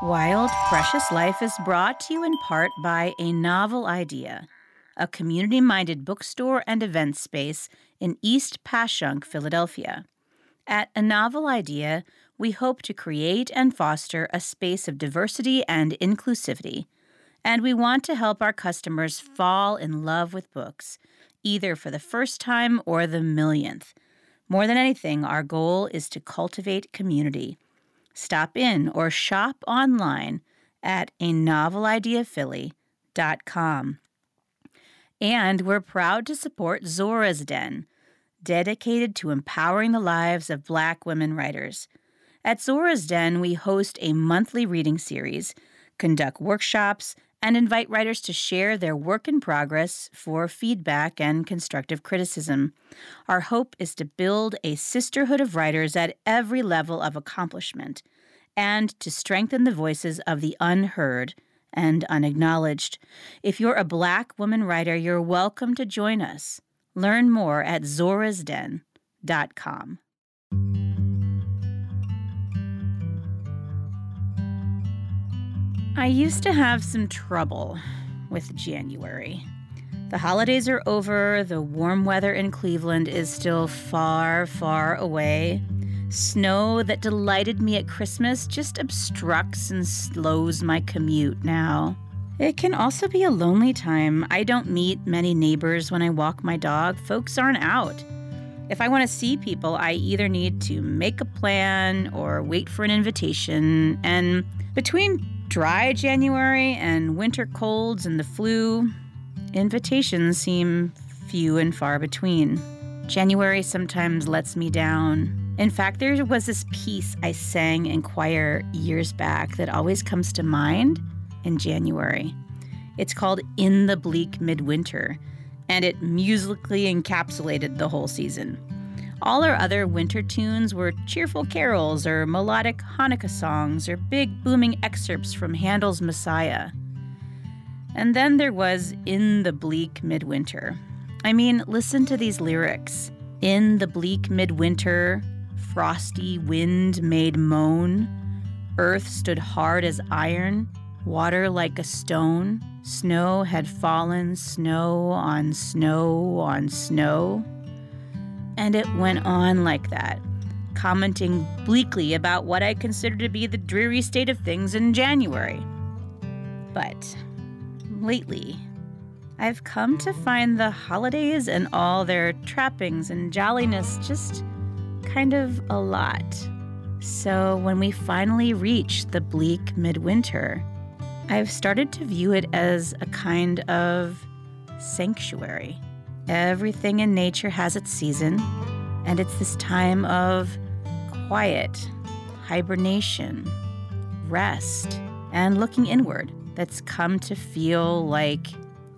Wild Precious Life is brought to you in part by A Novel Idea, a community-minded bookstore and event space in East Passyunk, Philadelphia. At A Novel Idea, we hope to create and foster a space of diversity and inclusivity, and we want to help our customers fall in love with books, either for the first time or the millionth. More than anything, our goal is to cultivate community. Stop in or shop online at anovelidea.philly.com. And we're proud to support Zora's Den, dedicated to empowering the lives of Black women writers. At Zora's Den, we host a monthly reading series, conduct workshops, and invite writers to share their work in progress for feedback and constructive criticism. Our hope is to build a sisterhood of writers at every level of accomplishment and to strengthen the voices of the unheard and unacknowledged. If you're a Black woman writer, you're welcome to join us. Learn more at zorasden.com. I used to have some trouble with January. The holidays are over, the warm weather in Cleveland is still far, far away. Snow that delighted me at Christmas just obstructs and slows my commute now. It can also be a lonely time. I don't meet many neighbors when I walk my dog. Folks aren't out. If I want to see people, I either need to make a plan or wait for an invitation, and between dry January and winter colds and the flu, invitations seem few and far between. January sometimes lets me down. In fact, there was this piece I sang in choir years back that always comes to mind in January. It's called In the Bleak Midwinter, and it musically encapsulated the whole season. All our other winter tunes were cheerful carols or melodic Hanukkah songs or big booming excerpts from Handel's Messiah. And then there was In the Bleak Midwinter. I mean, listen to these lyrics. In the bleak midwinter, frosty wind made moan. Earth stood hard as iron, water like a stone. Snow had fallen, snow on snow on snow. And it went on like that, commenting bleakly about what I consider to be the dreary state of things in January. But lately, I've come to find the holidays and all their trappings and jolliness just kind of a lot. So when we finally reach the bleak midwinter, I've started to view it as a kind of sanctuary. Everything in nature has its season, and it's this time of quiet, hibernation, rest, and looking inward that's come to feel like,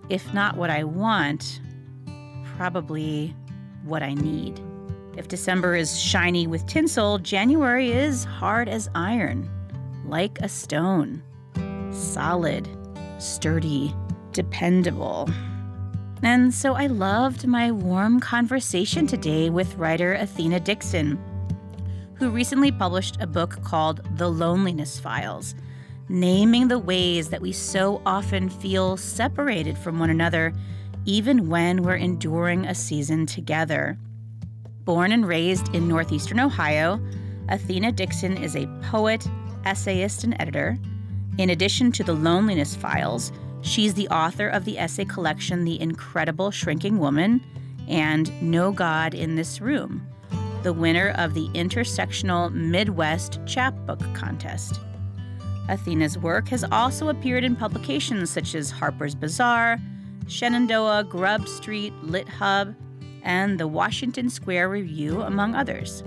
if not what I want, probably what I need. If December is shiny with tinsel, January is hard as iron, like a stone, solid, sturdy, dependable. And so I loved my warm conversation today with writer Athena Dixon, who recently published a book called The Loneliness Files, naming the ways that we so often feel separated from one another, even when we're enduring a season together. Born and raised in northeastern Ohio, Athena Dixon is a poet, essayist, and editor. In addition to The Loneliness Files, she's the author of the essay collection The Incredible Shrinking Woman and No God in This Room, the winner of the Intersectional Midwest Chapbook Contest. Athena's work has also appeared in publications such as Harper's Bazaar, Shenandoah, Grub Street, Lit Hub, and the Washington Square Review, among others.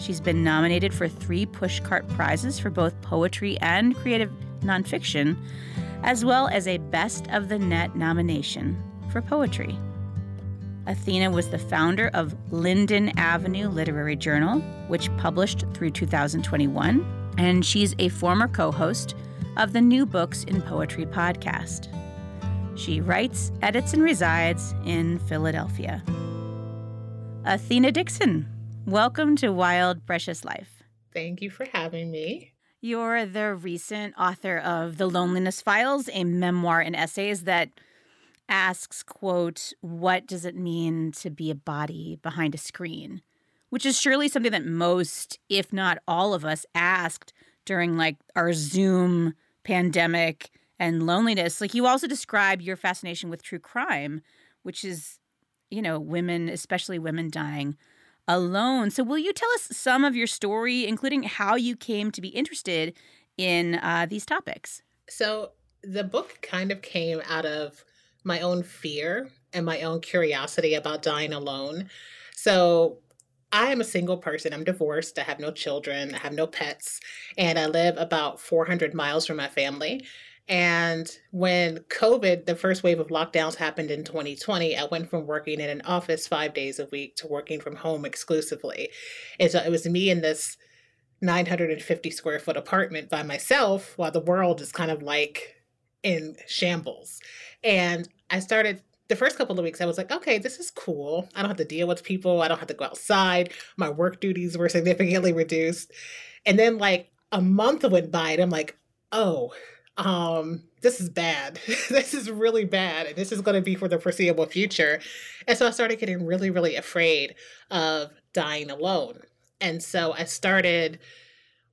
She's been nominated for 3 Pushcart prizes for both poetry and creative nonfiction, as well as a Best of the Net nomination for poetry. Athena was the founder of Linden Avenue Literary Journal, which published through 2021, and she's a former co-host of the New Books in Poetry podcast. She writes, edits, and resides in Philadelphia. Athena Dixon, welcome to Wild Precious Life. Thank you for having me. You're the recent author of The Loneliness Files, a memoir and essays that asks, quote, what does it mean to be a body behind a screen? Which is surely something that most, if not all of us, asked during like our Zoom pandemic and loneliness. Like you also describe your fascination with true crime, which is, you know, women, especially women dying alone. So will you tell us some of your story, including how you came to be interested in these topics? So the book kind of came out of my own fear and my own curiosity about dying alone. So I am a single person. I'm divorced. I have no children. I have no pets. And I live about 400 miles from my family. And when COVID, the first wave of lockdowns happened in 2020, I went from working in an office 5 days a week to working from home exclusively. And so it was me in this 950 square foot apartment by myself while the world is kind of like in shambles. And I started the first couple of weeks, I was like, okay, this is cool. I don't have to deal with people. I don't have to go outside. My work duties were significantly reduced. And then like a month went by and I'm like, oh, this is bad. This is really bad. And this is going to be for the foreseeable future. And so I started getting really, really afraid of dying alone. And so I started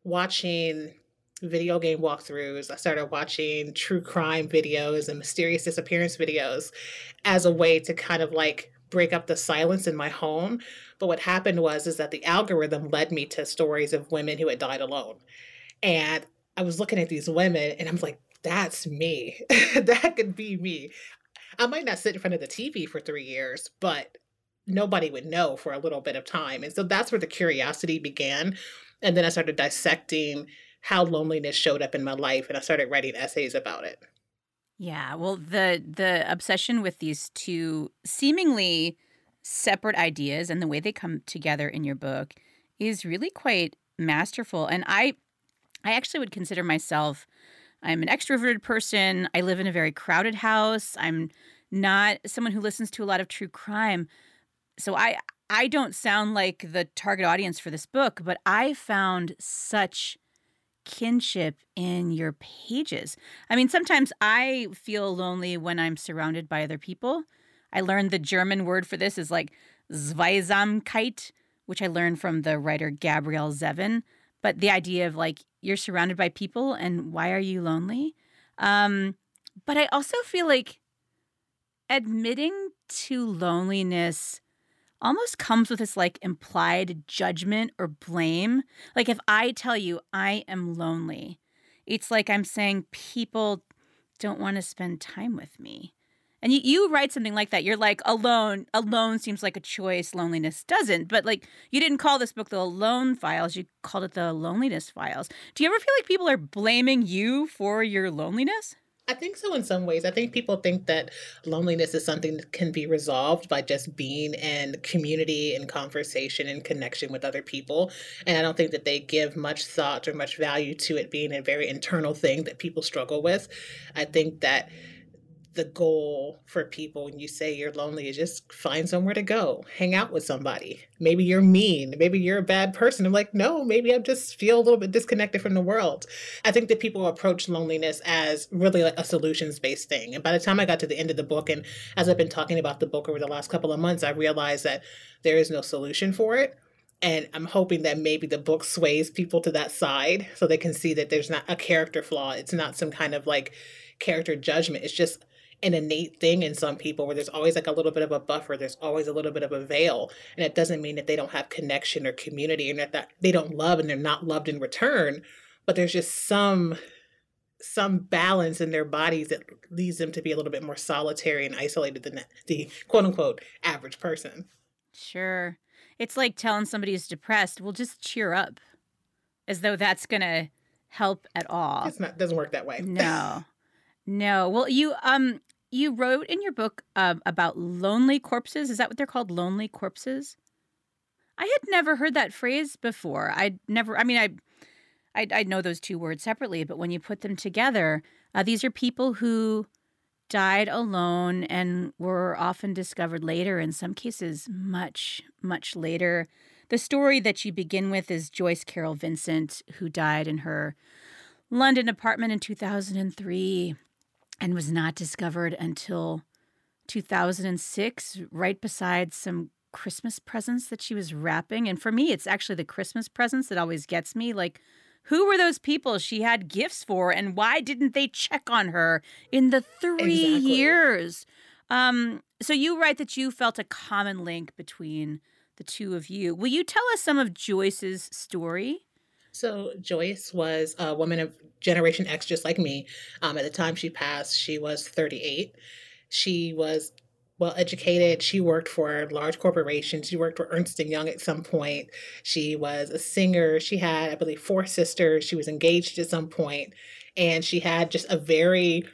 watching video game walkthroughs. I started watching true crime videos and mysterious disappearance videos as a way to kind of like break up the silence in my home. But what happened was, is that the algorithm led me to stories of women who had died alone. And I was looking at these women and I'm like, that's me. That could be me. I might not sit in front of the TV for 3 years, but nobody would know for a little bit of time. And so that's where the curiosity began. And then I started dissecting how loneliness showed up in my life, and I started writing essays about it. Yeah, well, the obsession with these two seemingly separate ideas and the way they come together in your book is really quite masterful. And I actually would consider myself, I'm an extroverted person. I live in a very crowded house. I'm not someone who listens to a lot of true crime. So I don't sound like the target audience for this book, but I found such kinship in your pages. I mean, sometimes I feel lonely when I'm surrounded by other people. I learned the German word for this is like Zweisamkeit, which I learned from the writer Gabrielle Zevin. But the idea of like, you're surrounded by people and why are you lonely? But I also feel like admitting to loneliness almost comes with this like implied judgment or blame. Like if I tell you I am lonely, it's like I'm saying people don't want to spend time with me. And you write something like that. You're like, alone seems like a choice. Loneliness doesn't. But like, you didn't call this book The Alone Files. You called it The Loneliness Files. Do you ever feel like people are blaming you for your loneliness? I think so in some ways. I think people think that loneliness is something that can be resolved by just being in community and conversation and connection with other people. And I don't think that they give much thought or much value to it being a very internal thing that people struggle with. I think that the goal for people when you say you're lonely is just find somewhere to go, hang out with somebody. Maybe you're mean, maybe you're a bad person. I'm like, no, maybe I just feel a little bit disconnected from the world. I think that people approach loneliness as really like a solutions-based thing. And by the time I got to the end of the book, and as I've been talking about the book over the last couple of months, I realized that there is no solution for it. And I'm hoping that maybe the book sways people to that side so they can see that there's not a character flaw. It's not some kind of like character judgment. It's just an innate thing in some people where there's always like a little bit of a buffer. There's always a little bit of a veil. And it doesn't mean that they don't have connection or community and that they don't love and they're not loved in return, but there's just some balance in their bodies that leads them to be a little bit more solitary and isolated than the quote unquote average person. Sure. It's like telling somebody who's depressed, well, just cheer up, as though that's going to help at all. It's not, doesn't work that way. No, no. Well, you wrote in your book about lonely corpses. Is that what they're called? Lonely corpses? I had never heard that phrase before. I know those two words separately, but when you put them together, these are people who died alone and were often discovered later, in some cases much, much later. The story that you begin with is Joyce Carol Vincent, who died in her London apartment in 2003 and was not discovered until 2006, right beside some Christmas presents that she was wrapping. And for me, it's actually the Christmas presents that always gets me. Like, who were those people she had gifts for, and why didn't they check on her in the 3 years? So you write that you felt a common link between the two of you. Will you tell us some of Joyce's story? So Joyce was a woman of Generation X, just like me. At the time she passed, she was 38. She was well-educated. She worked for large corporations. She worked for Ernst & Young at some point. She was a singer. She had, I believe, 4 sisters. She was engaged at some point. And she had just a very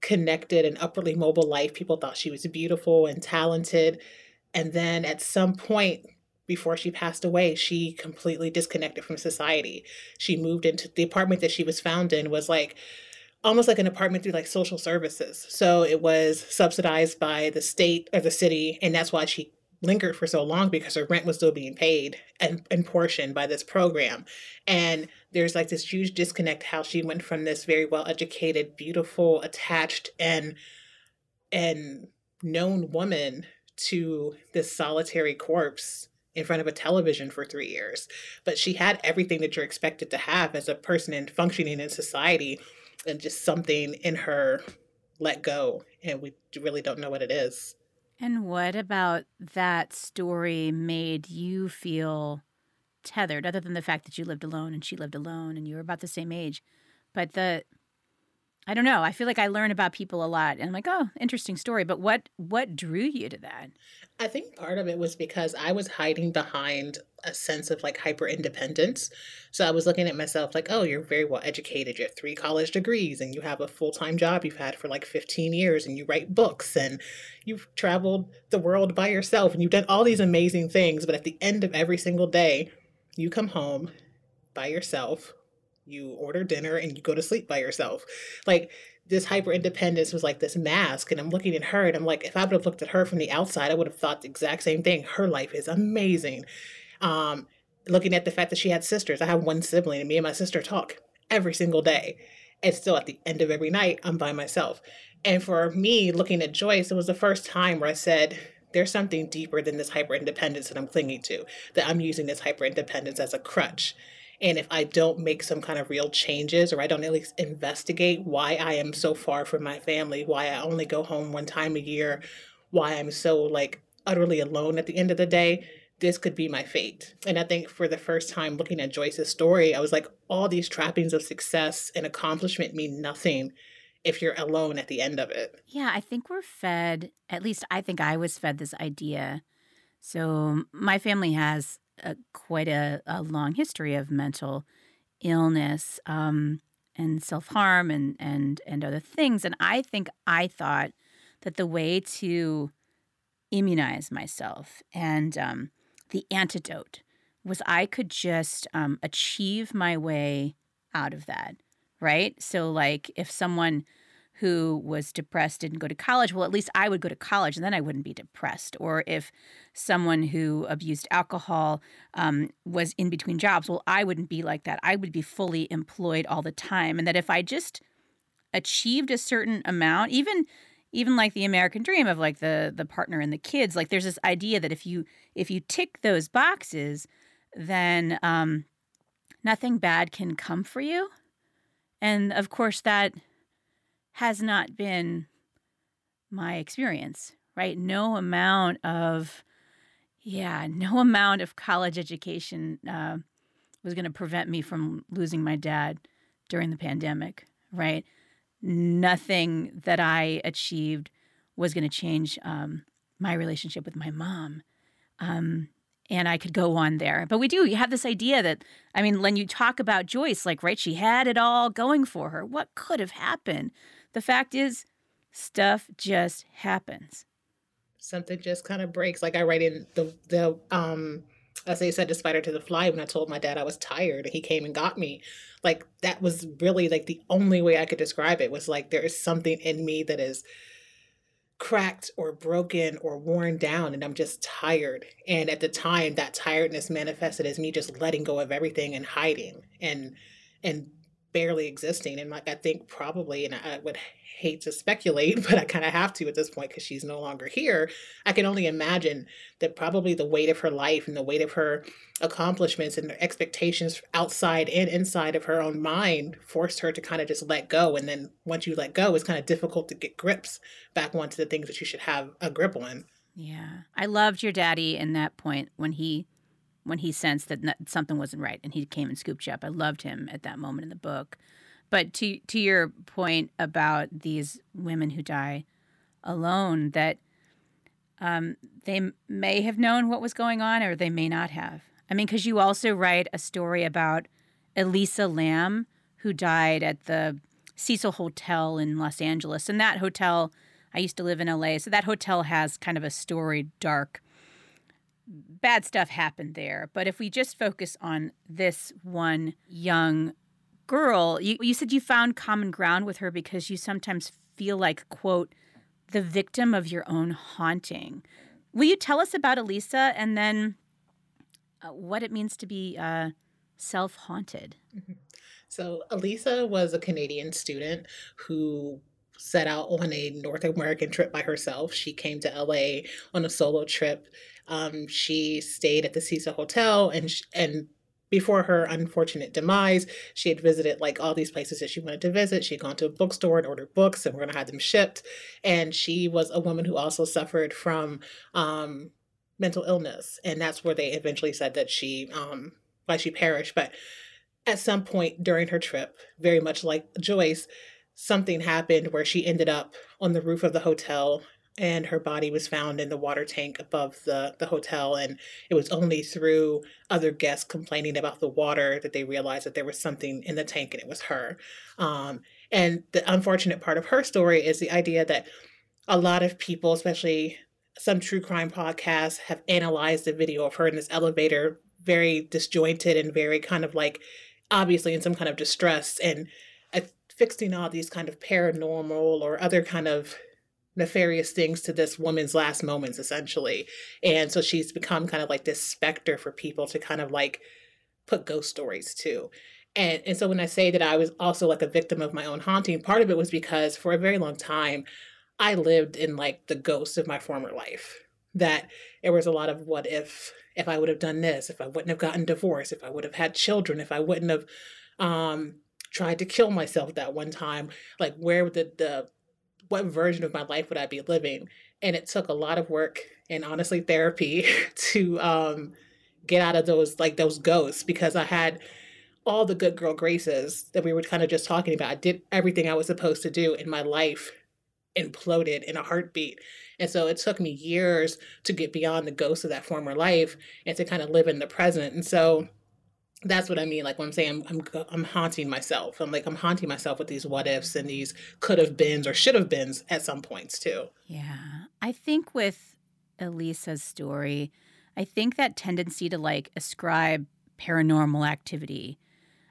connected and upwardly mobile life. People thought she was beautiful and talented. And then at some point before she passed away, she completely disconnected from society. She moved into the apartment that she was found in was like almost like an apartment through like social services. So it was subsidized by the state or the city. And that's why she lingered for so long, because her rent was still being paid and portioned by this program. And there's like this huge disconnect, how she went from this very well-educated, beautiful, attached and known woman to this solitary corpse in front of a television for 3 years. But she had everything that you're expected to have as a person and functioning in society, and just something in her let go, and we really don't know what it is. And what about that story made you feel tethered, other than the fact that you lived alone and she lived alone and you were about the same age? But I don't know. I feel like I learn about people a lot, and I'm like, oh, interesting story. But what drew you to that? I think part of it was because I was hiding behind a sense of like hyper independence. So I was looking at myself like, oh, you're very well educated. You have 3 college degrees and you have a full-time job you've had for like 15 years and you write books and you've traveled the world by yourself and you've done all these amazing things. But at the end of every single day, you come home by yourself. You order dinner and you go to sleep by yourself. Like, this hyper independence was like this mask. And I'm looking at her and I'm like, if I would have looked at her from the outside, I would have thought the exact same thing. Her life is amazing. Looking at the fact that she had sisters, I have 1 sibling and me and my sister talk every single day. And still at the end of every night, I'm by myself. And for me, looking at Joyce, it was the first time where I said, there's something deeper than this hyper independence that I'm clinging to, that I'm using this hyper independence as a crutch. And if I don't make some kind of real changes, or I don't at least investigate why I am so far from my family, why I only go home 1 time a year, why I'm so like utterly alone at the end of the day, this could be my fate. And I think for the first time looking at Joyce's story, I was like, all these trappings of success and accomplishment mean nothing if you're alone at the end of it. Yeah, I think we're fed, at least I think I was fed this idea. So my family has quite a long history of mental illness and self-harm and other things. And I think I thought that the way to immunize myself and the antidote was I could just achieve my way out of that, right? So like if someone who was depressed didn't go to college, well, at least I would go to college and then I wouldn't be depressed. Or if someone who abused alcohol was in between jobs, well, I wouldn't be like that. I would be fully employed all the time. And that if I just achieved a certain amount, even like the American dream of like the partner and the kids, like there's this idea that if you tick those boxes, then nothing bad can come for you. And of course that has not been my experience, right? No amount of college education was going to prevent me from losing my dad during the pandemic, right? Nothing that I achieved was going to change my relationship with my mom. And I could go on there. But we do. You have this idea that, I mean, when you talk about Joyce, like, right, she had it all going for her. What could have happened? The fact is, stuff just happens. Something just kind of breaks. Like I write in the as I said, the spider to the fly, when I told my dad I was tired and he came and got me. Like, that was really, like, the only way I could describe it was, like, there is something in me that is cracked or broken or worn down, and I'm just tired. And at the time, that tiredness manifested as me just letting go of everything and hiding and barely existing. And, like, I think probably, and I would hate to speculate, but I kind of have to at this point because she's no longer here. I can only imagine that probably the weight of her life and the weight of her accomplishments and the expectations outside and inside of her own mind forced her to kind of just let go. And then once you let go, it's kind of difficult to get grips back onto the things that you should have a grip on. Yeah. I loved your daddy in that point when he sensed that something wasn't right and he came and scooped you up. I loved him at that moment in the book. But to your point about these women who die alone, that they may have known what was going on or they may not have. I mean, because you also write a story about Elisa Lam, who died at the Cecil Hotel in Los Angeles. And that hotel, I used to live in LA, so that hotel has kind of a storied, dark, bad stuff happened there. But if we just focus on this one young girl, you said you found common ground with her because you sometimes feel like, quote, the victim of your own haunting. Will you tell us about Elisa and then what it means to be self-haunted? Mm-hmm. So Elisa was a Canadian student who set out on a North American trip by herself. She came to LA on a solo trip. She stayed at the Cecil Hotel, and before her unfortunate demise, she had visited, like, all these places that she wanted to visit. She'd gone to a bookstore and ordered books, and we're going to have them shipped. And she was a woman who also suffered from mental illness, and that's where they eventually said that she perished. But at some point during her trip, very much like Joyce, something happened where she ended up on the roof of the hotel and her body was found in the water tank above the hotel. And it was only through other guests complaining about the water that they realized that there was something in the tank and it was her. And the unfortunate part of her story is the idea that a lot of people, especially some true crime podcasts, have analyzed the video of her in this elevator, very disjointed and very kind of, like, obviously in some kind of distress. And fixing all these kind of paranormal or other kind of nefarious things to this woman's last moments, essentially. And so she's become kind of like this specter for people to kind of, like, put ghost stories to. And so when I say that I was also, like, a victim of my own haunting, part of it was because for a very long time, I lived in, like, the ghost of my former life. That there was a lot of what if I would have done this, if I wouldn't have gotten divorced, if I would have had children, if I wouldn't have tried to kill myself that one time, like, where would what version of my life would I be living? And it took a lot of work and, honestly, therapy to get out of those ghosts, because I had all the good girl graces that we were kind of just talking about. I did everything I was supposed to do in my life, imploded in a heartbeat. And so it took me years to get beyond the ghosts of that former life and to kind of live in the present. And so that's what I mean. Like, when I'm saying I'm haunting myself, I'm haunting myself with these what ifs and these could have beens or should have beens at some points too. Yeah. I think with Elisa's story, I think that tendency to, like, ascribe paranormal activity.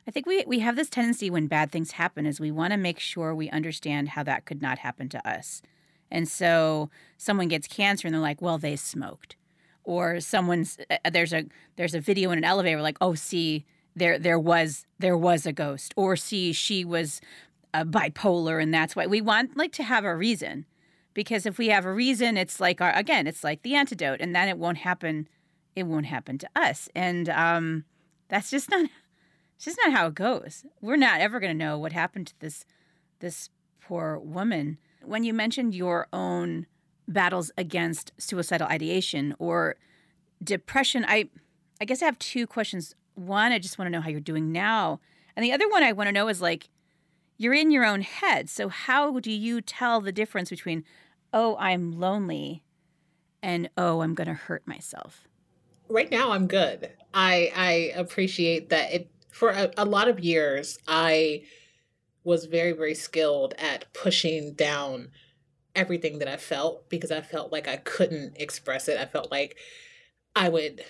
I think we have this tendency when bad things happen is we want to make sure we understand how that could not happen to us. And so someone gets cancer and they're like, well, they smoked. Or there's a video in an elevator, like, oh, see, there was a ghost, or see, she was bipolar, and that's why we want, like, to have a reason, because if we have a reason, it's like it's like the antidote, and then it won't happen to us, and that's just not, it's just not how it goes. We're not ever going to know what happened to this poor woman. When you mentioned your own battles against suicidal ideation or depression, I guess I have two questions. One, I just want to know how you're doing now. And the other one I want to know is, like, you're in your own head. So how do you tell the difference between, oh, I'm lonely, and, oh, I'm going to hurt myself? Right now, I'm good. I appreciate that. For a lot of years, I was very, very skilled at pushing down everything that I felt because I felt like I couldn't express it. I felt like I would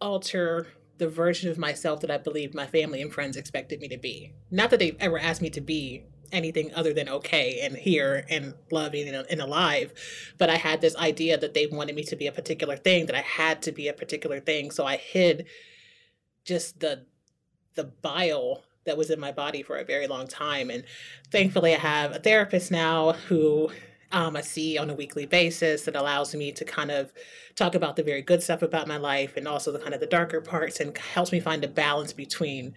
alter the version of myself that I believed my family and friends expected me to be. Not that they've ever asked me to be anything other than okay and here and loving and alive, but I had this idea that they wanted me to be a particular thing, that I had to be a particular thing. So I hid just the bile that was in my body for a very long time. And thankfully I have a therapist now who I see on a weekly basis that allows me to kind of talk about the very good stuff about my life and also the kind of the darker parts, and helps me find a balance between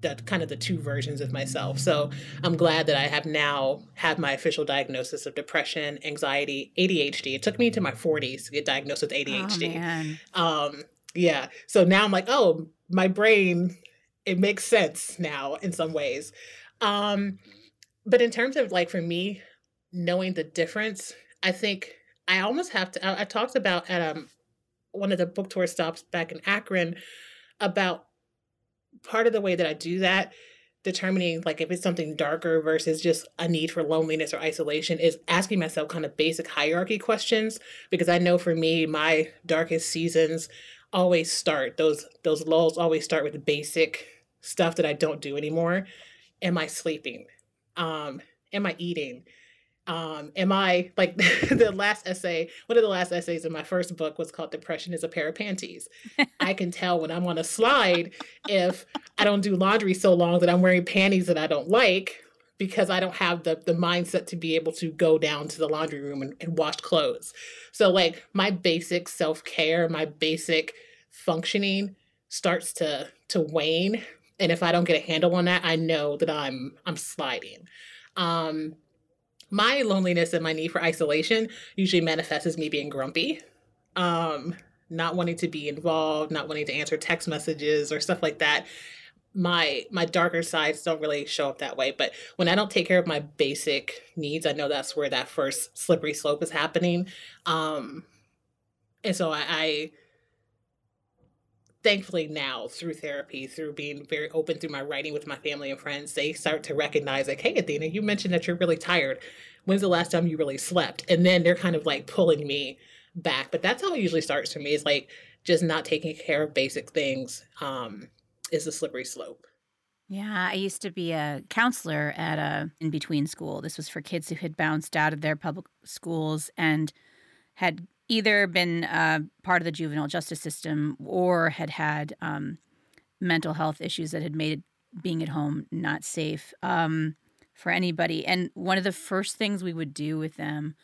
the kind of the two versions of myself. So I'm glad that I have now had my official diagnosis of depression, anxiety, ADHD. It took me into my 40s to get diagnosed with ADHD. Oh, man. Yeah. So now I'm like, oh, my brain, it makes sense now in some ways. But in terms of like, for me, knowing the difference, I think I almost have to, I talked about at one of the book tour stops back in Akron about part of the way that I do that, determining like if it's something darker versus just a need for loneliness or isolation, is asking myself kind of basic hierarchy questions, because I know for me, my darkest seasons always start, those lulls always start with basic stuff that I don't do anymore. Am I sleeping? Am I eating? Am I, like, one of the last essays in my first book was called Depression is a Pair of Panties. I can tell when I'm on a slide if I don't do laundry so long that I'm wearing panties that I don't like, because I don't have the mindset to be able to go down to the laundry room and wash clothes. So, like, my basic self-care, my basic functioning starts to wane. And if I don't get a handle on that, I know that I'm sliding. My loneliness and my need for isolation usually manifests as me being grumpy, not wanting to be involved, not wanting to answer text messages or stuff like that. My darker sides don't really show up that way. But when I don't take care of my basic needs, I know that's where that first slippery slope is happening. And so I thankfully now, through therapy, through being very open through my writing with my family and friends, they start to recognize like, hey, Athena, you mentioned that you're really tired. When's the last time you really slept? And then they're kind of like pulling me back. But that's how it usually starts for me, is like just not taking care of basic things is a slippery slope. Yeah, I used to be a counselor at a in-between school. This was for kids who had bounced out of their public schools and had either been part of the juvenile justice system or had mental health issues that had made being at home not safe for anybody. And one of the first things we would do with them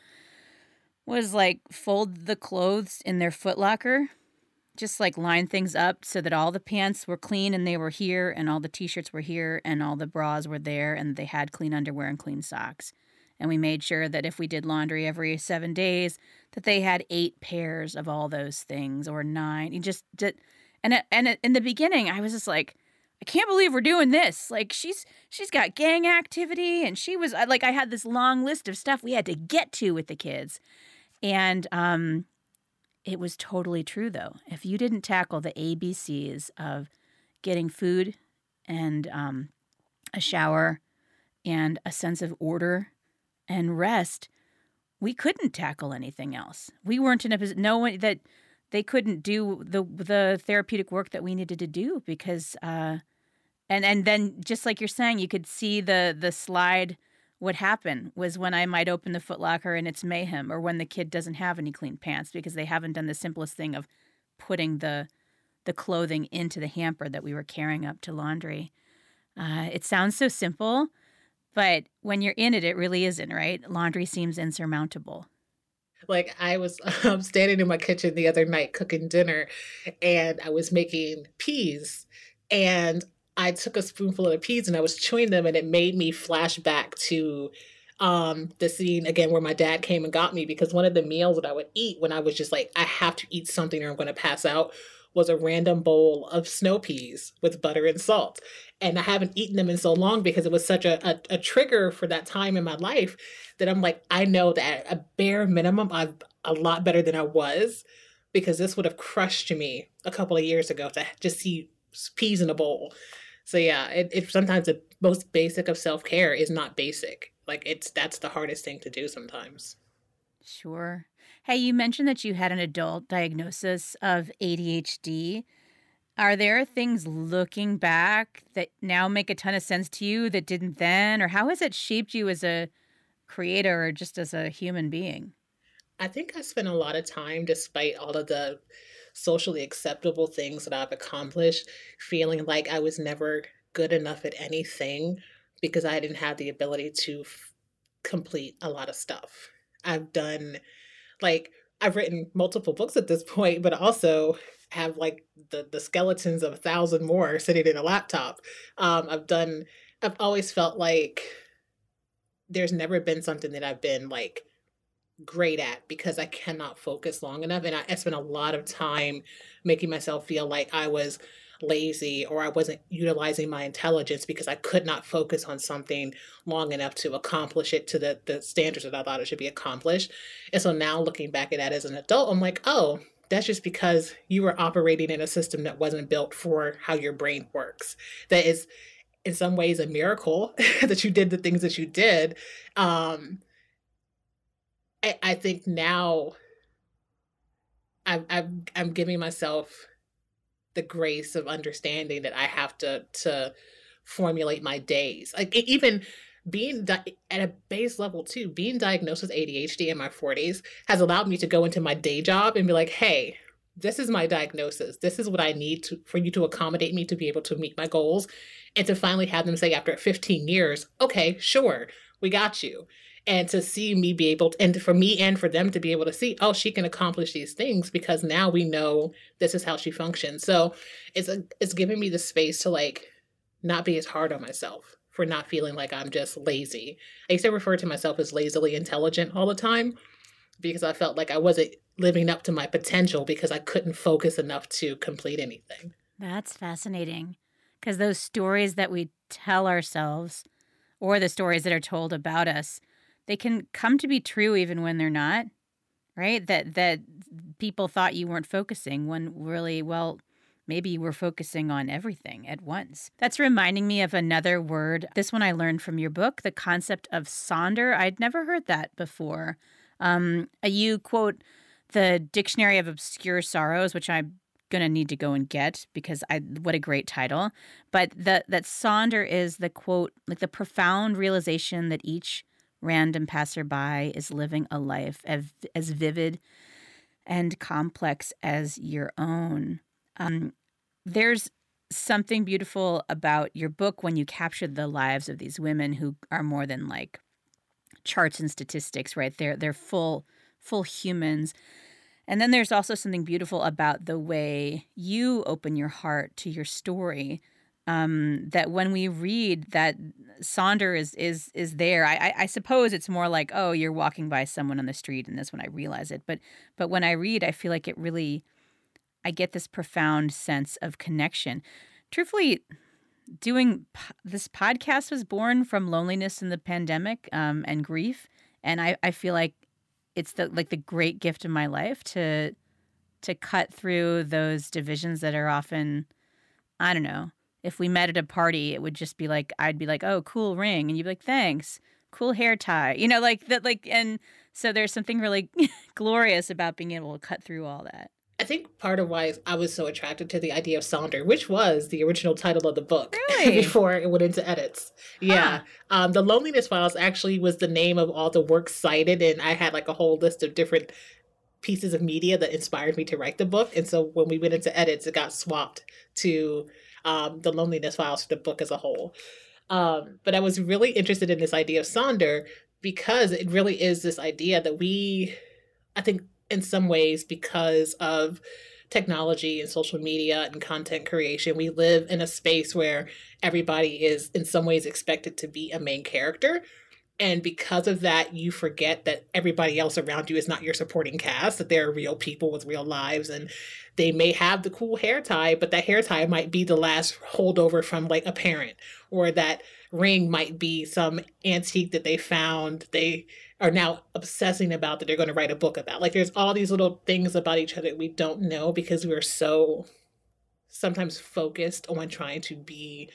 was like fold the clothes in their footlocker, just like line things up so that all the pants were clean and they were here, and all the T-shirts were here, and all the bras were there, and they had clean underwear and clean socks. And we made sure that if we did laundry every 7 days, that they had 8 pairs of all those things, or 9. You just did, and in the beginning, I was just like, I can't believe we're doing this. Like she's got gang activity, and she was like, I had this long list of stuff we had to get to with the kids, and it was totally true though. If you didn't tackle the ABCs of getting food and a shower and a sense of order and rest, we couldn't tackle anything else. We weren't in a position, no one, that they couldn't do the therapeutic work that we needed to do, because, and then just like you're saying, you could see the slide. What happened was when I might open the footlocker and it's mayhem, or when the kid doesn't have any clean pants because they haven't done the simplest thing of putting the clothing into the hamper that we were carrying up to laundry. It sounds so simple, but when you're in it, it really isn't, right? Laundry seems insurmountable. Like I was standing in my kitchen the other night cooking dinner, and I was making peas, and I took a spoonful of the peas and I was chewing them, and it made me flash back to the scene again where my dad came and got me, because one of the meals that I would eat when I was just like, I have to eat something or I'm going to pass out, was a random bowl of snow peas with butter and salt. And I haven't eaten them in so long because it was such a trigger for that time in my life that I'm like, I know that at a bare minimum, I'm a lot better than I was, because this would have crushed me a couple of years ago to just see peas in a bowl. So yeah, it sometimes the most basic of self-care is not basic. Like that's the hardest thing to do sometimes. Sure. Hey, you mentioned that you had an adult diagnosis of ADHD. Are there things looking back that now make a ton of sense to you that didn't then? Or how has it shaped you as a creator or just as a human being? I think I spent a lot of time, despite all of the socially acceptable things that I've accomplished, feeling like I was never good enough at anything because I didn't have the ability to complete a lot of stuff. I've written multiple books at this point, but also have the skeletons of 1,000 more sitting in a laptop. I've always felt like there's never been something that I've been great at because I cannot focus long enough. And I spent a lot of time making myself feel like I was lazy or I wasn't utilizing my intelligence because I could not focus on something long enough to accomplish it to the standards that I thought it should be accomplished. And so now looking back at that as an adult, I'm like, oh, that's just because you were operating in a system that wasn't built for how your brain works. That is in some ways a miracle that you did the things that you did. I think now I'm giving myself the grace of understanding that I have to formulate my days. Even being at a base level too, being diagnosed with ADHD in my 40s has allowed me to go into my day job and be like, hey, this is my diagnosis. This is what I need for you to accommodate me to be able to meet my goals. And to finally have them say after 15 years, okay, sure, we got you. And to see me be able to, and for me and for them to be able to see, oh, she can accomplish these things because now we know this is how she functions. So it's giving me the space to not be as hard on myself for not feeling like I'm just lazy. I used to refer to myself as lazily intelligent all the time because I felt like I wasn't living up to my potential because I couldn't focus enough to complete anything. That's fascinating because those stories that we tell ourselves or the stories that are told about us, they can come to be true even when they're not, right? That people thought you weren't focusing when really, well, maybe you were focusing on everything at once. That's reminding me of another word. This one I learned from your book, the concept of sonder. I'd never heard that before. You quote the Dictionary of Obscure Sorrows, which I'm going to need to go and get because what a great title. But that sonder is the quote, the profound realization that each random passerby is living a life as vivid and complex as your own. There's something beautiful about your book when you captured the lives of these women who are more than charts and statistics, right? They're full humans. And then there's also something beautiful about the way you open your heart to your story. That when we read that sonder is there, I suppose it's more like, oh, you're walking by someone on the street and that's when I realize it. But when I read, I feel like it really, I get this profound sense of connection. Truthfully, doing this podcast was born from loneliness in the pandemic and grief. And I feel like it's the great gift of my life to cut through those divisions that are often, I don't know. If we met at a party, it would just be I'd be oh, cool ring. And you'd be thanks, cool hair tie. And so there's something really glorious about being able to cut through all that. I think part of why I was so attracted to the idea of sonder, which was the original title of the book before it went into edits. Yeah. The Loneliness Files actually was the name of all the works cited. And I had a whole list of different pieces of media that inspired me to write the book. And so when we went into edits, it got swapped to The Loneliness Files, the book as a whole. But I was really interested in this idea of sonder because it really is this idea that I think in some ways because of technology and social media and content creation, we live in a space where everybody is in some ways expected to be a main character. And because of that, you forget that everybody else around you is not your supporting cast, that they're real people with real lives. And they may have the cool hair tie, but that hair tie might be the last holdover from like a parent, or that ring might be some antique that they found they are now obsessing about that they're going to write a book about. Like there's all these little things about each other that we don't know because we're so sometimes focused on trying to be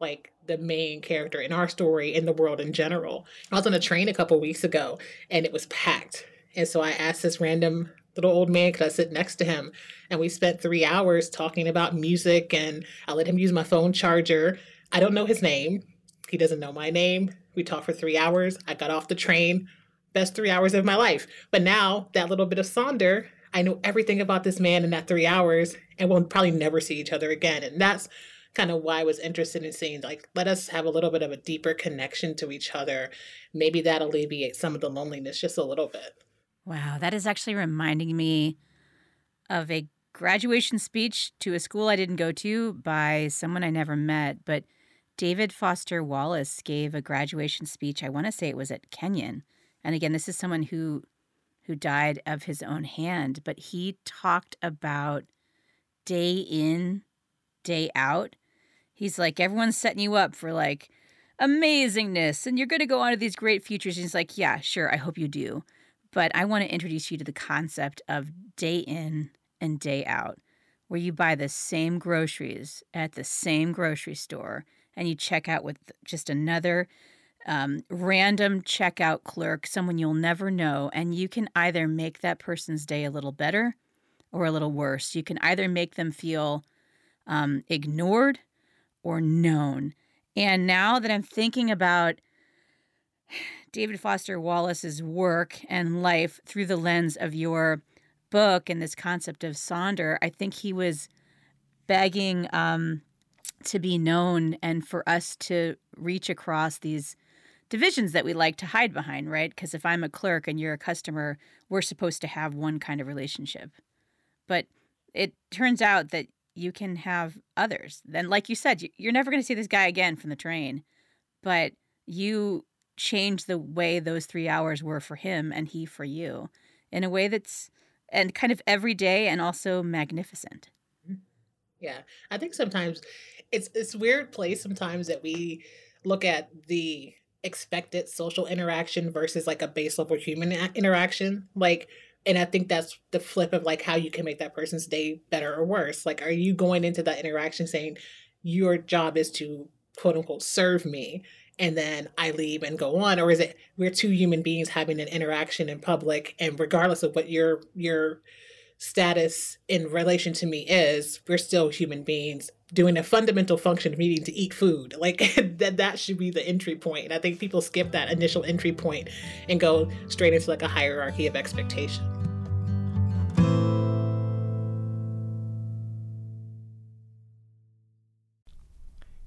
like the main character in our story, in the world in general. I was on a train a couple weeks ago and it was packed. And so I asked this random little old man, could I sit next to him? And we spent 3 hours talking about music, and I let him use my phone charger. I don't know his name. He doesn't know my name. We talked for 3 hours. I got off the train. Best 3 hours of my life. But now that little bit of sonder, I know everything about this man in that 3 hours, and we'll probably never see each other again. And that's kind of why I was interested in seeing, like, let us have a little bit of a deeper connection to each other. Maybe that alleviates some of the loneliness just a little bit. Wow, that is actually reminding me of a graduation speech to a school I didn't go to by someone I never met, but David Foster Wallace gave a graduation speech. I want to say it was at Kenyon. And again, this is someone who died of his own hand, but he talked about day in, day out. He's like, everyone's setting you up for like amazingness and you're going to go on to these great futures. And he's like, yeah, sure, I hope you do. But I want to introduce you to the concept of day in and day out, where you buy the same groceries at the same grocery store and you check out with just another random checkout clerk, someone you'll never know. And you can either make that person's day a little better or a little worse. You can either make them feel ignored or known. And now that I'm thinking about David Foster Wallace's work and life through the lens of your book and this concept of sonder, I think he was begging to be known and for us to reach across these divisions that we like to hide behind, right? Because if I'm a clerk and you're a customer, we're supposed to have one kind of relationship. But it turns out that you can have others. Then, like you said, you're never going to see this guy again from the train, but you change the way those 3 hours were for him and he for you in a way that's and kind of everyday and also magnificent. Yeah. I think sometimes it's a weird place sometimes that we look at the expected social interaction versus like a base level human interaction. And I think that's the flip of like how you can make that person's day better or worse. Like, are you going into that interaction saying your job is to quote unquote serve me and then I leave and go on? Or is it we're two human beings having an interaction in public, and regardless of what your status in relation to me is, we're still human beings doing a fundamental function of needing to eat food. Like that should be the entry point. And I think people skip that initial entry point and go straight into like a hierarchy of expectation.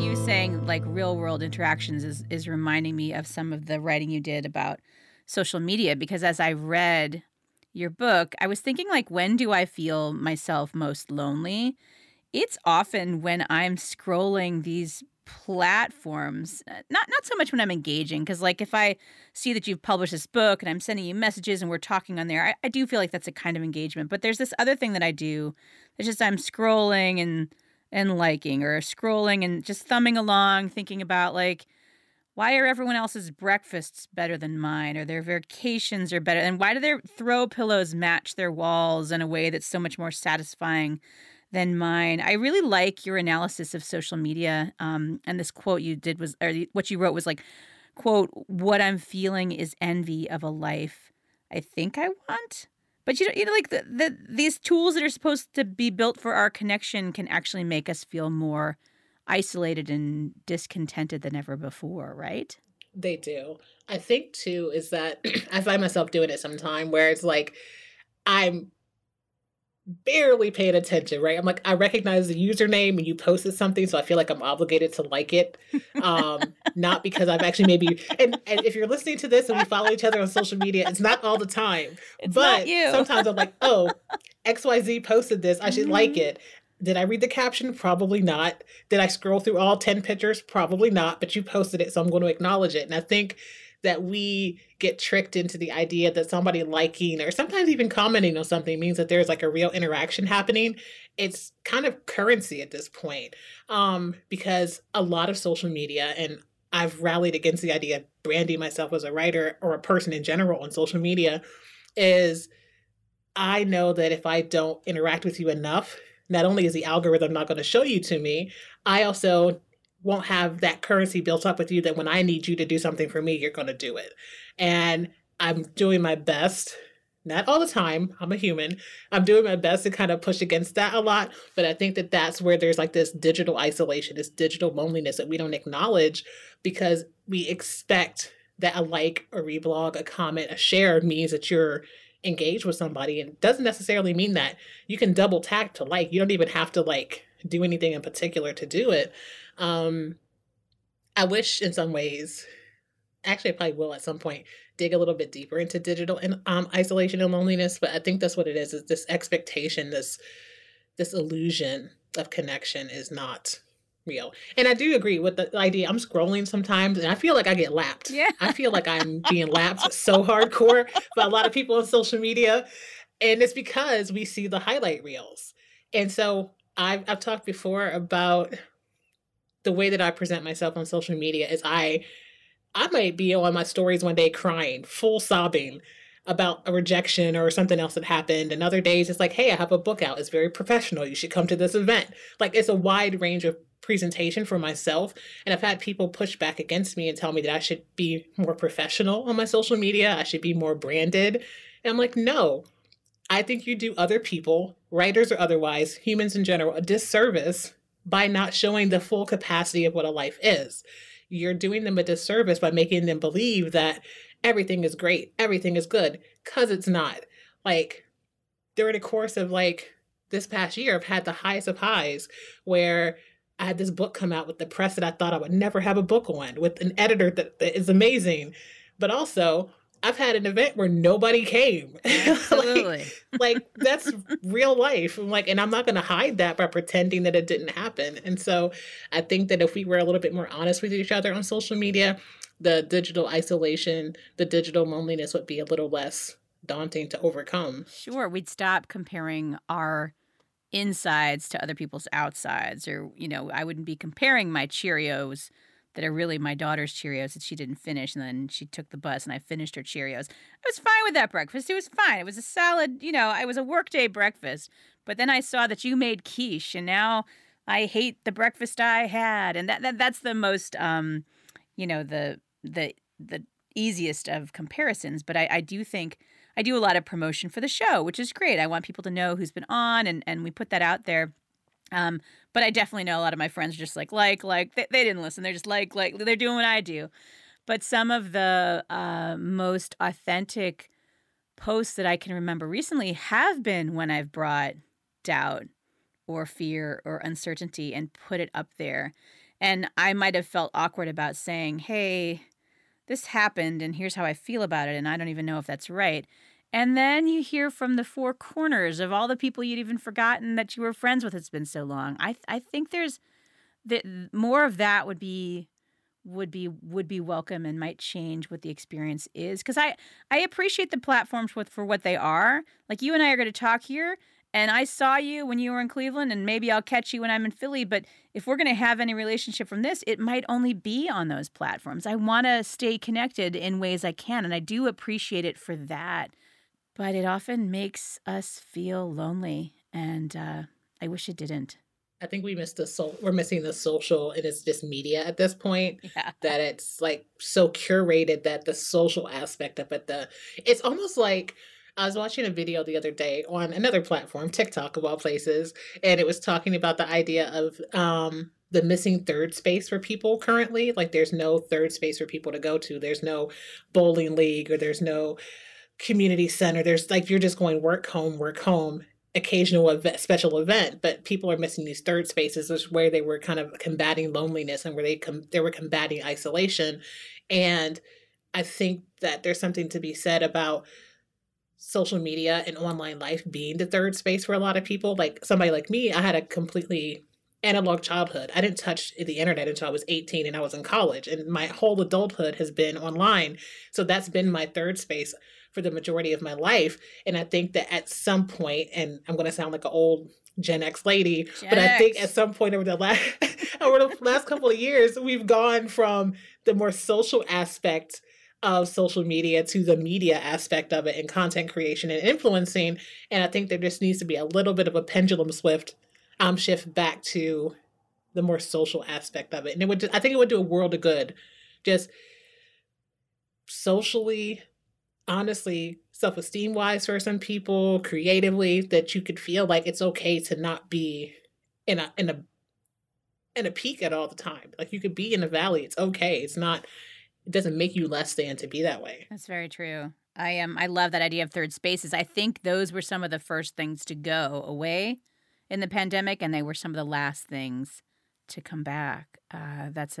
You saying like real world interactions is reminding me of some of the writing you did about social media, because as I read your book, I was thinking like, when do I feel myself most lonely? It's often when I'm scrolling these platforms, not so much when I'm engaging, because like if I see that you've published this book and I'm sending you messages and we're talking on there, I do feel like that's a kind of engagement. But there's this other thing that I do. It's just I'm scrolling and liking, or scrolling and just thumbing along, thinking about like, why are everyone else's breakfasts better than mine, or their vacations are better, and why do their throw pillows match their walls in a way that's so much more satisfying than mine? I really like your analysis of social media, and this quote you did was, or what you wrote was like, quote, "What I'm feeling is envy of a life I think I want." But you know, like these tools that are supposed to be built for our connection can actually make us feel more isolated and discontented than ever before, right? They do. I think too is that I find myself doing it sometime where it's like I'm barely paying attention, right? I'm like, I recognize the username and you posted something, so I feel like I'm obligated to like it. Not because I've actually maybe, and if you're listening to this and we follow each other on social media, it's not all the time. It's but sometimes I'm like, oh, XYZ posted this. I should like it. Did I read the caption? Probably not. Did I scroll through all 10 pictures? Probably not. But you posted it, so I'm going to acknowledge it. And I think that we get tricked into the idea that somebody liking or sometimes even commenting on something means that there's like a real interaction happening. It's kind of currency at this point, because a lot of social media, and I've rallied against the idea of branding myself as a writer or a person in general on social media, is I know that if I don't interact with you enough, not only is the algorithm not going to show you to me, I also won't have that currency built up with you that when I need you to do something for me, you're going to do it. And I'm doing my best, not all the time, I'm a human, I'm doing my best to kind of push against that a lot. But I think that that's where there's like this digital isolation, this digital loneliness that we don't acknowledge because we expect that a like, a reblog, a comment, a share means that you're engaged with somebody. And it doesn't necessarily mean that. You can double tap to like, you don't even have to like do anything in particular to do it. I wish in some ways, actually I probably will at some point, dig a little bit deeper into digital and isolation and loneliness, but I think that's what it is this expectation, this illusion of connection is not real. And I do agree with the idea. I'm scrolling sometimes and I feel like I get lapped. Yeah. I feel like I'm being lapped so hardcore by a lot of people on social media. And it's because we see the highlight reels. And so I've talked before about the way that I present myself on social media is I might be on my stories one day crying, full sobbing about a rejection or something else that happened. And other days it's like, hey, I have a book out. It's very professional. You should come to this event. Like it's a wide range of presentation for myself. And I've had people push back against me and tell me that I should be more professional on my social media. I should be more branded. And I'm like, no, I think you do other people, writers or otherwise, humans in general, a disservice by not showing the full capacity of what a life is. You're doing them a disservice by making them believe that everything is great, everything is good, because it's not. Like, during the course of, like, this past year, I've had the highest of highs where I had this book come out with the press that I thought I would never have a book on, with an editor that is amazing. But also, I've had an event where nobody came. Absolutely. like that's real life. I'm like, and I'm not going to hide that by pretending that it didn't happen. And so I think that if we were a little bit more honest with each other on social media, the digital isolation, the digital loneliness would be a little less daunting to overcome. Sure. We'd stop comparing our insides to other people's outsides, or, you know, I wouldn't be comparing my Cheerios that are really my daughter's Cheerios that she didn't finish, and then she took the bus and I finished her Cheerios. I was fine with that breakfast. It was fine. It was a salad, you know, it was a workday breakfast. But then I saw that you made quiche, and now I hate the breakfast I had. And that's the most, the easiest of comparisons. But I do think I do a lot of promotion for the show, which is great. I want people to know who's been on, and we put that out there. But I definitely know a lot of my friends are just like, they didn't listen. They're just like, they're doing what I do. But some of the most authentic posts that I can remember recently have been when I've brought doubt or fear or uncertainty and put it up there. And I might have felt awkward about saying, hey, this happened and here's how I feel about it. And I don't even know if that's right. And then you hear from the four corners of all the people you'd even forgotten that you were friends with. It's been so long. I think there's more of that would be welcome and might change what the experience is. Because I appreciate the platforms for what they are. Like you and I are going to talk here, and I saw you when you were in Cleveland, and maybe I'll catch you when I'm in Philly. But if we're going to have any relationship from this, it might only be on those platforms. I want to stay connected in ways I can, and I do appreciate it for that. But it often makes us feel lonely, and I wish it didn't. I think we missed we're missing the social, and it's just media at this point. Yeah. That it's like so curated that the social aspect of it, it's almost like I was watching a video the other day on another platform, TikTok of all places, and it was talking about the idea of the missing third space for people currently. Like, there's no third space for people to go to. There's no bowling league, or there's no community center. There's like, you're just going work home, occasional event, special event, but people are missing these third spaces, which is where they were kind of combating loneliness and where they were combating isolation. And I think that there's something to be said about social media and online life being the third space for a lot of people. Like somebody like me, I had a completely analog childhood. I didn't touch the internet until I was 18 and I was in college, and my whole adulthood has been online. So that's been my third space for the majority of my life. And I think that at some point, and I'm going to sound like an old Gen X lady, but I think at some point over the last couple of years, we've gone from the more social aspect of social media to the media aspect of it and content creation and influencing. And I think there just needs to be a little bit of a pendulum shift back to the more social aspect of it. And it would, I think it would do a world of good, just socially, honestly, self-esteem wise for some people, creatively, that you could feel like it's okay to not be in a peak at all the time. Like, you could be in a valley. It's okay. It doesn't make you less than to be that way. That's very true. I love that idea of third spaces. I think those were some of the first things to go away in the pandemic, and they were some of the last things to come back. That's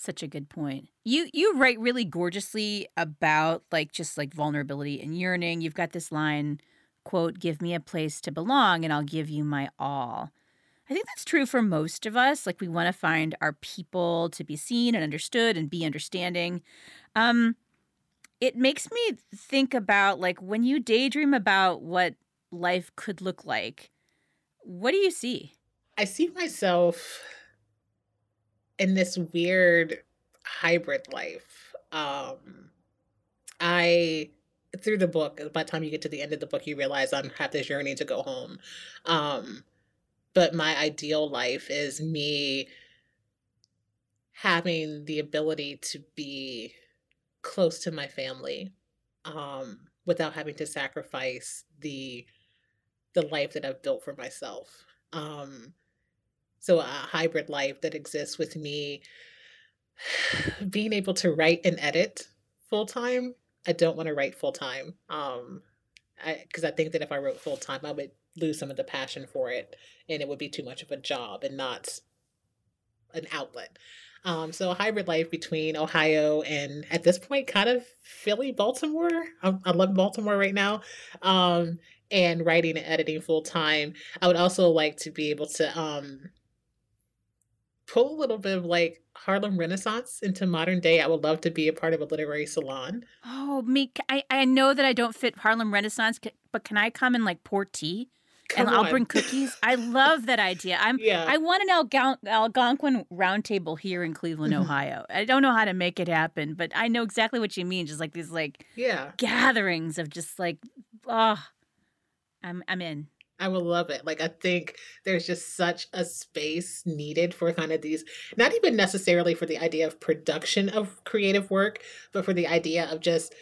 such a good point. You write really gorgeously about just vulnerability and yearning. You've got this line, quote, "Give me a place to belong and I'll give you my all." I think that's true for most of us. Like, we want to find our people to be seen and understood and be understanding. It makes me think about, when you daydream about what life could look like, what do you see? I see myself in this weird hybrid life. Through the book, by the time you get to the end of the book, you realize I have this journey to go home. But my ideal life is me having the ability to be close to my family without having to sacrifice the life that I've built for myself. So a hybrid life that exists with me being able to write and edit full time. I don't want to write full time because I think that if I wrote full time, I would lose some of the passion for it, and it would be too much of a job and not an outlet. So a hybrid life between Ohio and, at this point, kind of Philly, Baltimore. I love Baltimore right now. And writing and editing full time. I would also like to be able to pull a little bit of Harlem Renaissance into modern day. I would love to be a part of a literary salon. Oh, me! I know that I don't fit Harlem Renaissance, but can I come and pour tea? Come on. I'll bring cookies. I love that idea. I want an Algonquin roundtable here in Cleveland, Ohio. I don't know how to make it happen, but I know exactly what you mean. Just these gatherings of I'm in. I would love it. I think there's just such a space needed for kind of these, not even necessarily for the idea of production of creative work, but for the idea of just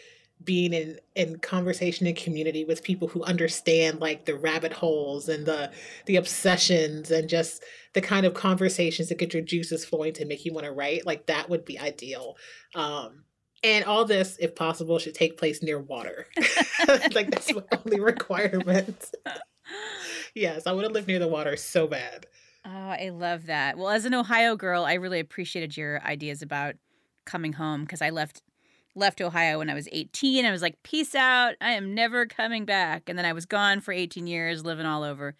being in conversation and community with people who understand the rabbit holes and the obsessions and just the kind of conversations that get your juices flowing to make you want to write. That would be ideal. And all this, if possible, should take place near water. That's my only requirement. Yes, I want to live near the water so bad. Oh, I love that. Well, as an Ohio girl, I really appreciated your ideas about coming home, because I left Ohio when I was 18. I was like, peace out. I am never coming back. And then I was gone for 18 years, living all over.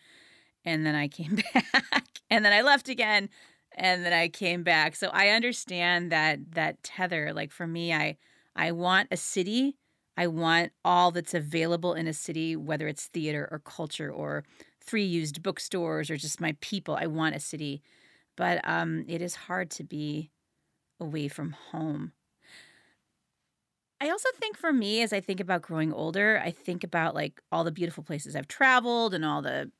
And then I came back. And then I left again. And then I came back. So I understand that tether. For me, I want a city. I want all that's available in a city, whether it's theater or culture or three used bookstores or just my people. I want a city. But it is hard to be away from home. I also think for me, as I think about growing older, I think about all the beautiful places I've traveled and all the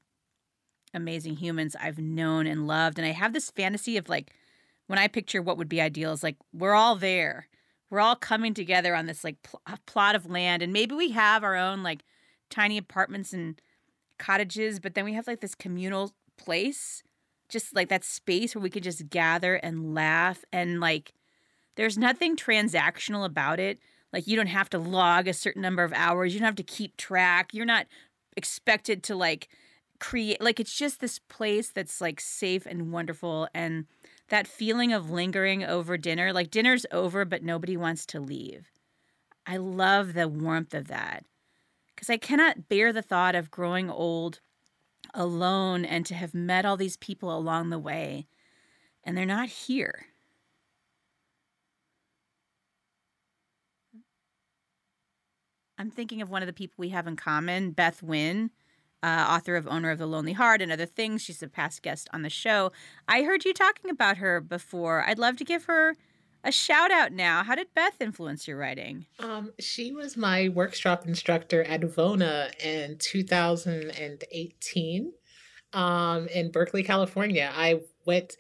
amazing humans I've known and loved. And I have this fantasy of when I picture what would be ideal is we're all there. We're all coming together on this plot of land. And maybe we have our own tiny apartments and cottages, but then we have like this communal place, just like that space where we could just gather and laugh, and like there's nothing transactional about it. Like you don't have to log a certain number of hours. You don't have to keep track. You're not expected to like create, like it's just this place that's like safe and wonderful. And that feeling of lingering over dinner, like dinner's over, but nobody wants to leave. I love the warmth of that because I cannot bear the thought of growing old alone and to have met all these people along the way and they're not here. I'm thinking of one of the people we have in common, Beth Wynn, author of Owner of the Lonely Heart and other things. She's a past guest on the show. I heard you talking about her before. I'd love to give her a shout out now. How did Beth influence your writing? She was my workshop instructor at Uvona in 2018 in Berkeley, California. I went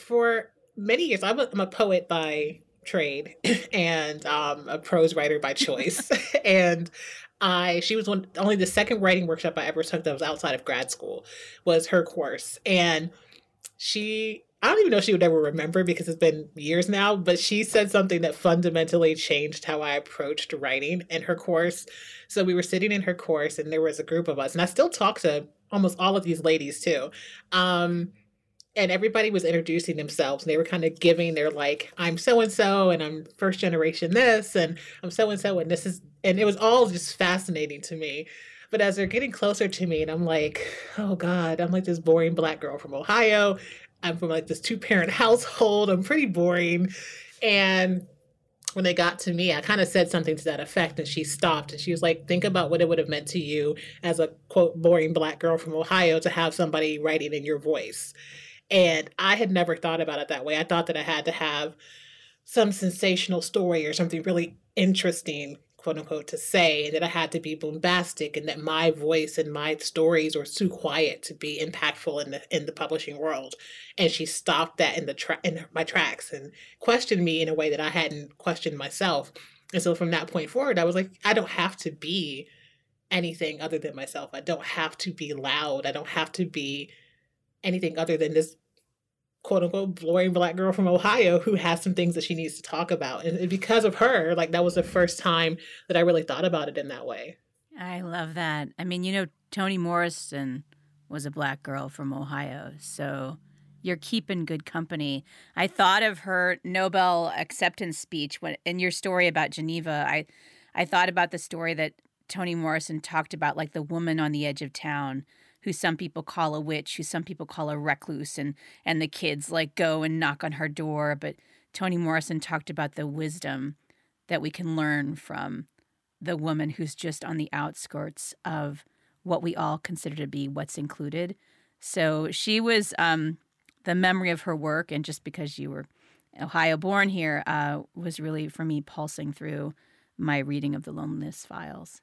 for many years. I'm a poet by trade and a prose writer by choice. And she was only the second writing workshop I ever took that was outside of grad school was her course. And I don't even know if she would ever remember because it's been years now, but she said something that fundamentally changed how I approached writing in her course. So we were sitting in her course and there was a group of us, and I still talk to almost all of these ladies too. And everybody was introducing themselves and they were kind of giving their like, I'm so-and-so and I'm first generation this and I'm so-and-so and this is, and it was all just fascinating to me. But as they're getting closer to me and I'm like, oh God, I'm like this boring Black girl from Ohio. I'm from like this 2-parent household. I'm pretty boring. And when they got to me, I kind of said something to that effect and she stopped and she was like, think about what it would have meant to you as a quote, boring Black girl from Ohio to have somebody writing in your voice. And I had never thought about it that way. I thought that I had to have some sensational story or something really interesting, quote unquote, to say, and that I had to be bombastic and that my voice and my stories were too quiet to be impactful in the publishing world. And she stopped that in my tracks and questioned me in a way that I hadn't questioned myself. And so from that point forward, I was like, I don't have to be anything other than myself. I don't have to be loud. I don't have to be anything other than this quote unquote boring Black girl from Ohio who has some things that she needs to talk about. And because of her, like that was the first time that I really thought about it in that way. I love that. I mean, you know, Toni Morrison was a Black girl from Ohio, so you're keeping good company. I thought of her Nobel acceptance speech when in your story about Geneva. I thought about the story that Toni Morrison talked about, like the woman on the edge of town who some people call a witch, who some people call a recluse, and the kids like go and knock on her door. But Toni Morrison talked about the wisdom that we can learn from the woman who's just on the outskirts of what we all consider to be what's included. So she was the memory of her work, and just because you were Ohio born here was really, for me, pulsing through my reading of The Loneliness Files.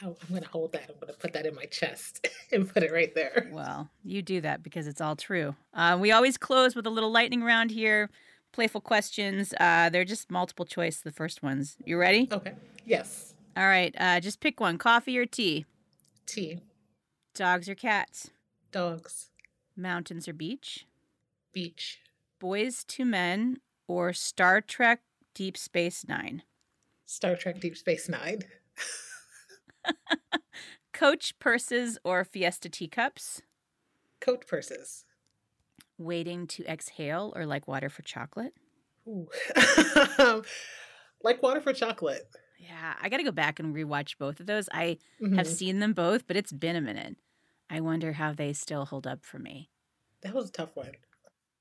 I'm going to hold that. I'm going to put that in my chest and put it right there. Well, you do that because it's all true. We always close with a little lightning round here, playful questions. They're just multiple choice, the first ones. You ready? Okay. Yes. All right. Just pick one. Coffee or tea? Tea. Dogs or cats? Dogs. Mountains or beach? Beach. Boys to Men or Star Trek Deep Space Nine? Star Trek Deep Space Nine. Coach purses or Fiesta teacups? Coach purses. Waiting to Exhale or Like Water for Chocolate? Ooh. Like Water for Chocolate. Yeah, I got to go back and rewatch both of those. I have seen them both, but it's been a minute. I wonder how they still hold up for me. That was a tough one.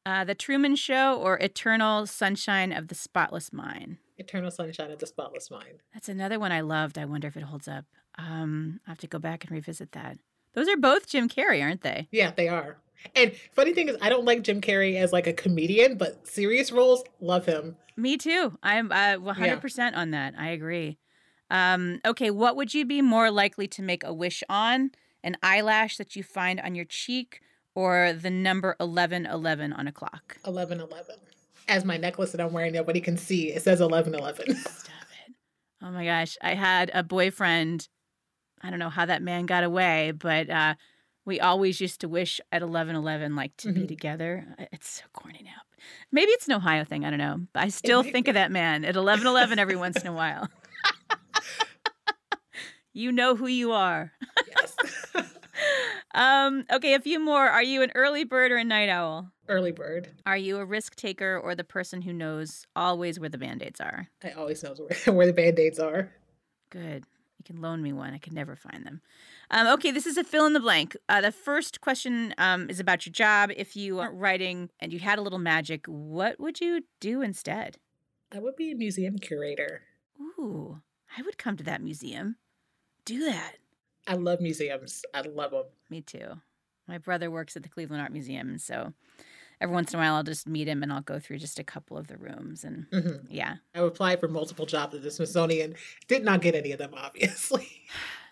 The Truman Show or Eternal Sunshine of the Spotless Mind? Eternal Sunshine of the Spotless Mind. That's another one I loved. I wonder if it holds up. I have to go back and revisit that. Those are both Jim Carrey, aren't they? Yeah, they are. And funny thing is, I don't like Jim Carrey as like a comedian, but serious roles, love him. Me too. I'm 100% on that. I agree. Okay, what would you be more likely to make a wish on? An eyelash that you find on your cheek or the number 1111 on a clock? 1111. As my necklace that I'm wearing, nobody can see. It says 1111. Stop it. Oh my gosh. I had a boyfriend I don't know how that man got away, but we always used to wish at 11:11 like to be together. It's so corny now. Maybe it's an Ohio thing. I don't know. But I still think of that man at 11:11 every once in a while. You know who you are. Yes. Okay, a few more. Are you an early bird or a night owl? Early bird. Are you a risk taker or the person who knows always where the Band-Aids are? I always know where the Band-Aids are. Good. You can loan me one. I could never find them. Okay, this is a fill in the blank. The first question is about your job. If you weren't writing and you had a little magic, what would you do instead? I would be a museum curator. Ooh, I would come to that museum. Do that. I love museums. I love them. Me too. My brother works at the Cleveland Art Museum, and so every once in a while I'll just meet him and I'll go through just a couple of the rooms. And yeah. I applied for multiple jobs at the Smithsonian. Did not get any of them, obviously.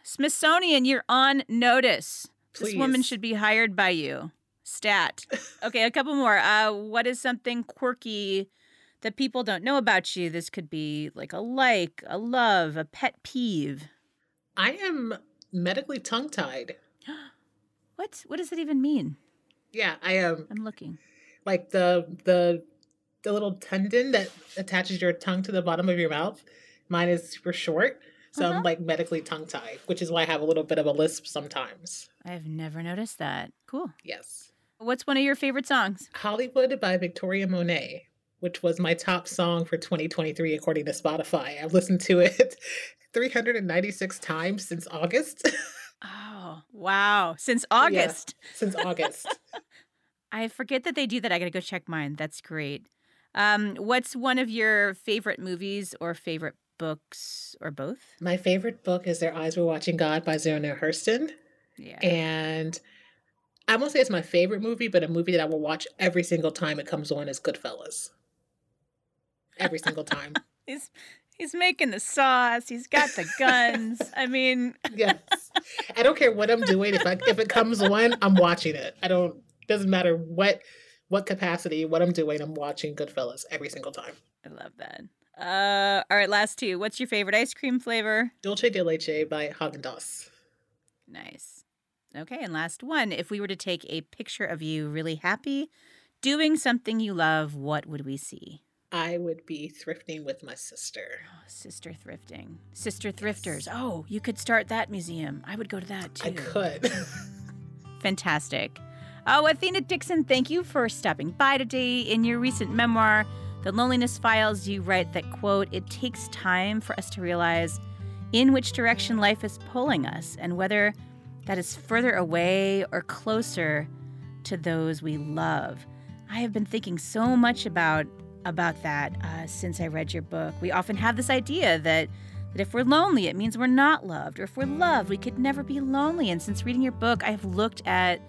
Smithsonian, you're on notice. Please. This woman should be hired by you. Stat. Okay, a couple more. What is something quirky that people don't know about you? This could be like, a love, a pet peeve. I am medically tongue-tied. What does it even mean? Yeah, I am. I'm looking. Like the little tendon that attaches your tongue to the bottom of your mouth. Mine is super short, so I'm like medically tongue-tied, which is why I have a little bit of a lisp sometimes. I've never noticed that. Cool. Yes. What's one of your favorite songs? Hollywood by Victoria Monet, which was my top song for 2023 according to Spotify. I've listened to it 396 times since August. Oh, wow. Since August. Yeah, since August. I forget that they do that. I got to go check mine. That's great. What's one of your favorite movies or favorite books or both? My favorite book is Their Eyes Were Watching God by Zora Neale Hurston. Yeah. And I won't say it's my favorite movie, but a movie that I will watch every single time it comes on is Goodfellas. Every single time. He's making the sauce. He's got the guns. I mean, yes. I don't care what I'm doing. If it comes on, I'm watching it. Doesn't matter what capacity, what I'm doing. I'm watching Goodfellas every single time. I love that. All right, last two. What's your favorite ice cream flavor? Dulce de leche by Häagen-Dazs. Nice. Okay, and last one. If we were to take a picture of you, really happy, doing something you love, what would we see? I would be thrifting with my sister. Oh, sister thrifting. Sister thrifters. Yes. Oh, you could start that museum. I would go to that too. I could. Fantastic. Oh, Athena Dixon, thank you for stopping by today. In your recent memoir, The Loneliness Files, you write that, quote, it takes time for us to realize in which direction life is pulling us and whether that is further away or closer to those we love. I have been thinking so much about that since I read your book. We often have this idea that if we're lonely, it means we're not loved, or if we're loved, we could never be lonely. And since reading your book, I have looked at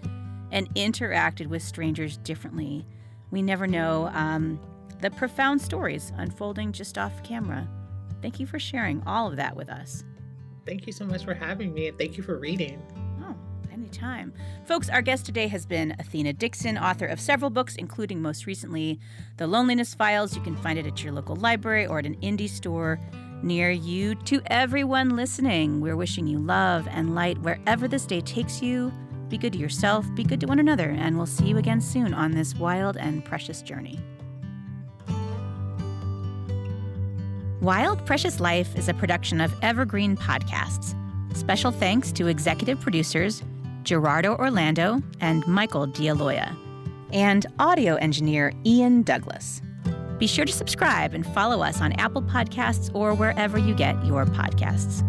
and interacted with strangers differently. We never know the profound stories unfolding just off camera. Thank you for sharing all of that with us. Thank you so much for having me, and thank you for reading. Anytime. Folks, our guest today has been Athena Dixon, author of several books, including most recently The Loneliness Files. You can find it at your local library or at an indie store near you. To everyone listening, we're wishing you love and light wherever this day takes you. Be good to yourself, be good to one another, and we'll see you again soon on this wild and precious journey. Wild Precious Life is a production of Evergreen Podcasts. Special thanks to executive producers Gerardo Orlando and Michael D'Aloia, and audio engineer Ian Douglas. Be sure to subscribe and follow us on Apple Podcasts or wherever you get your podcasts.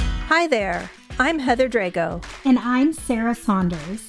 Hi there, I'm Heather Drago. And I'm Sarah Saunders.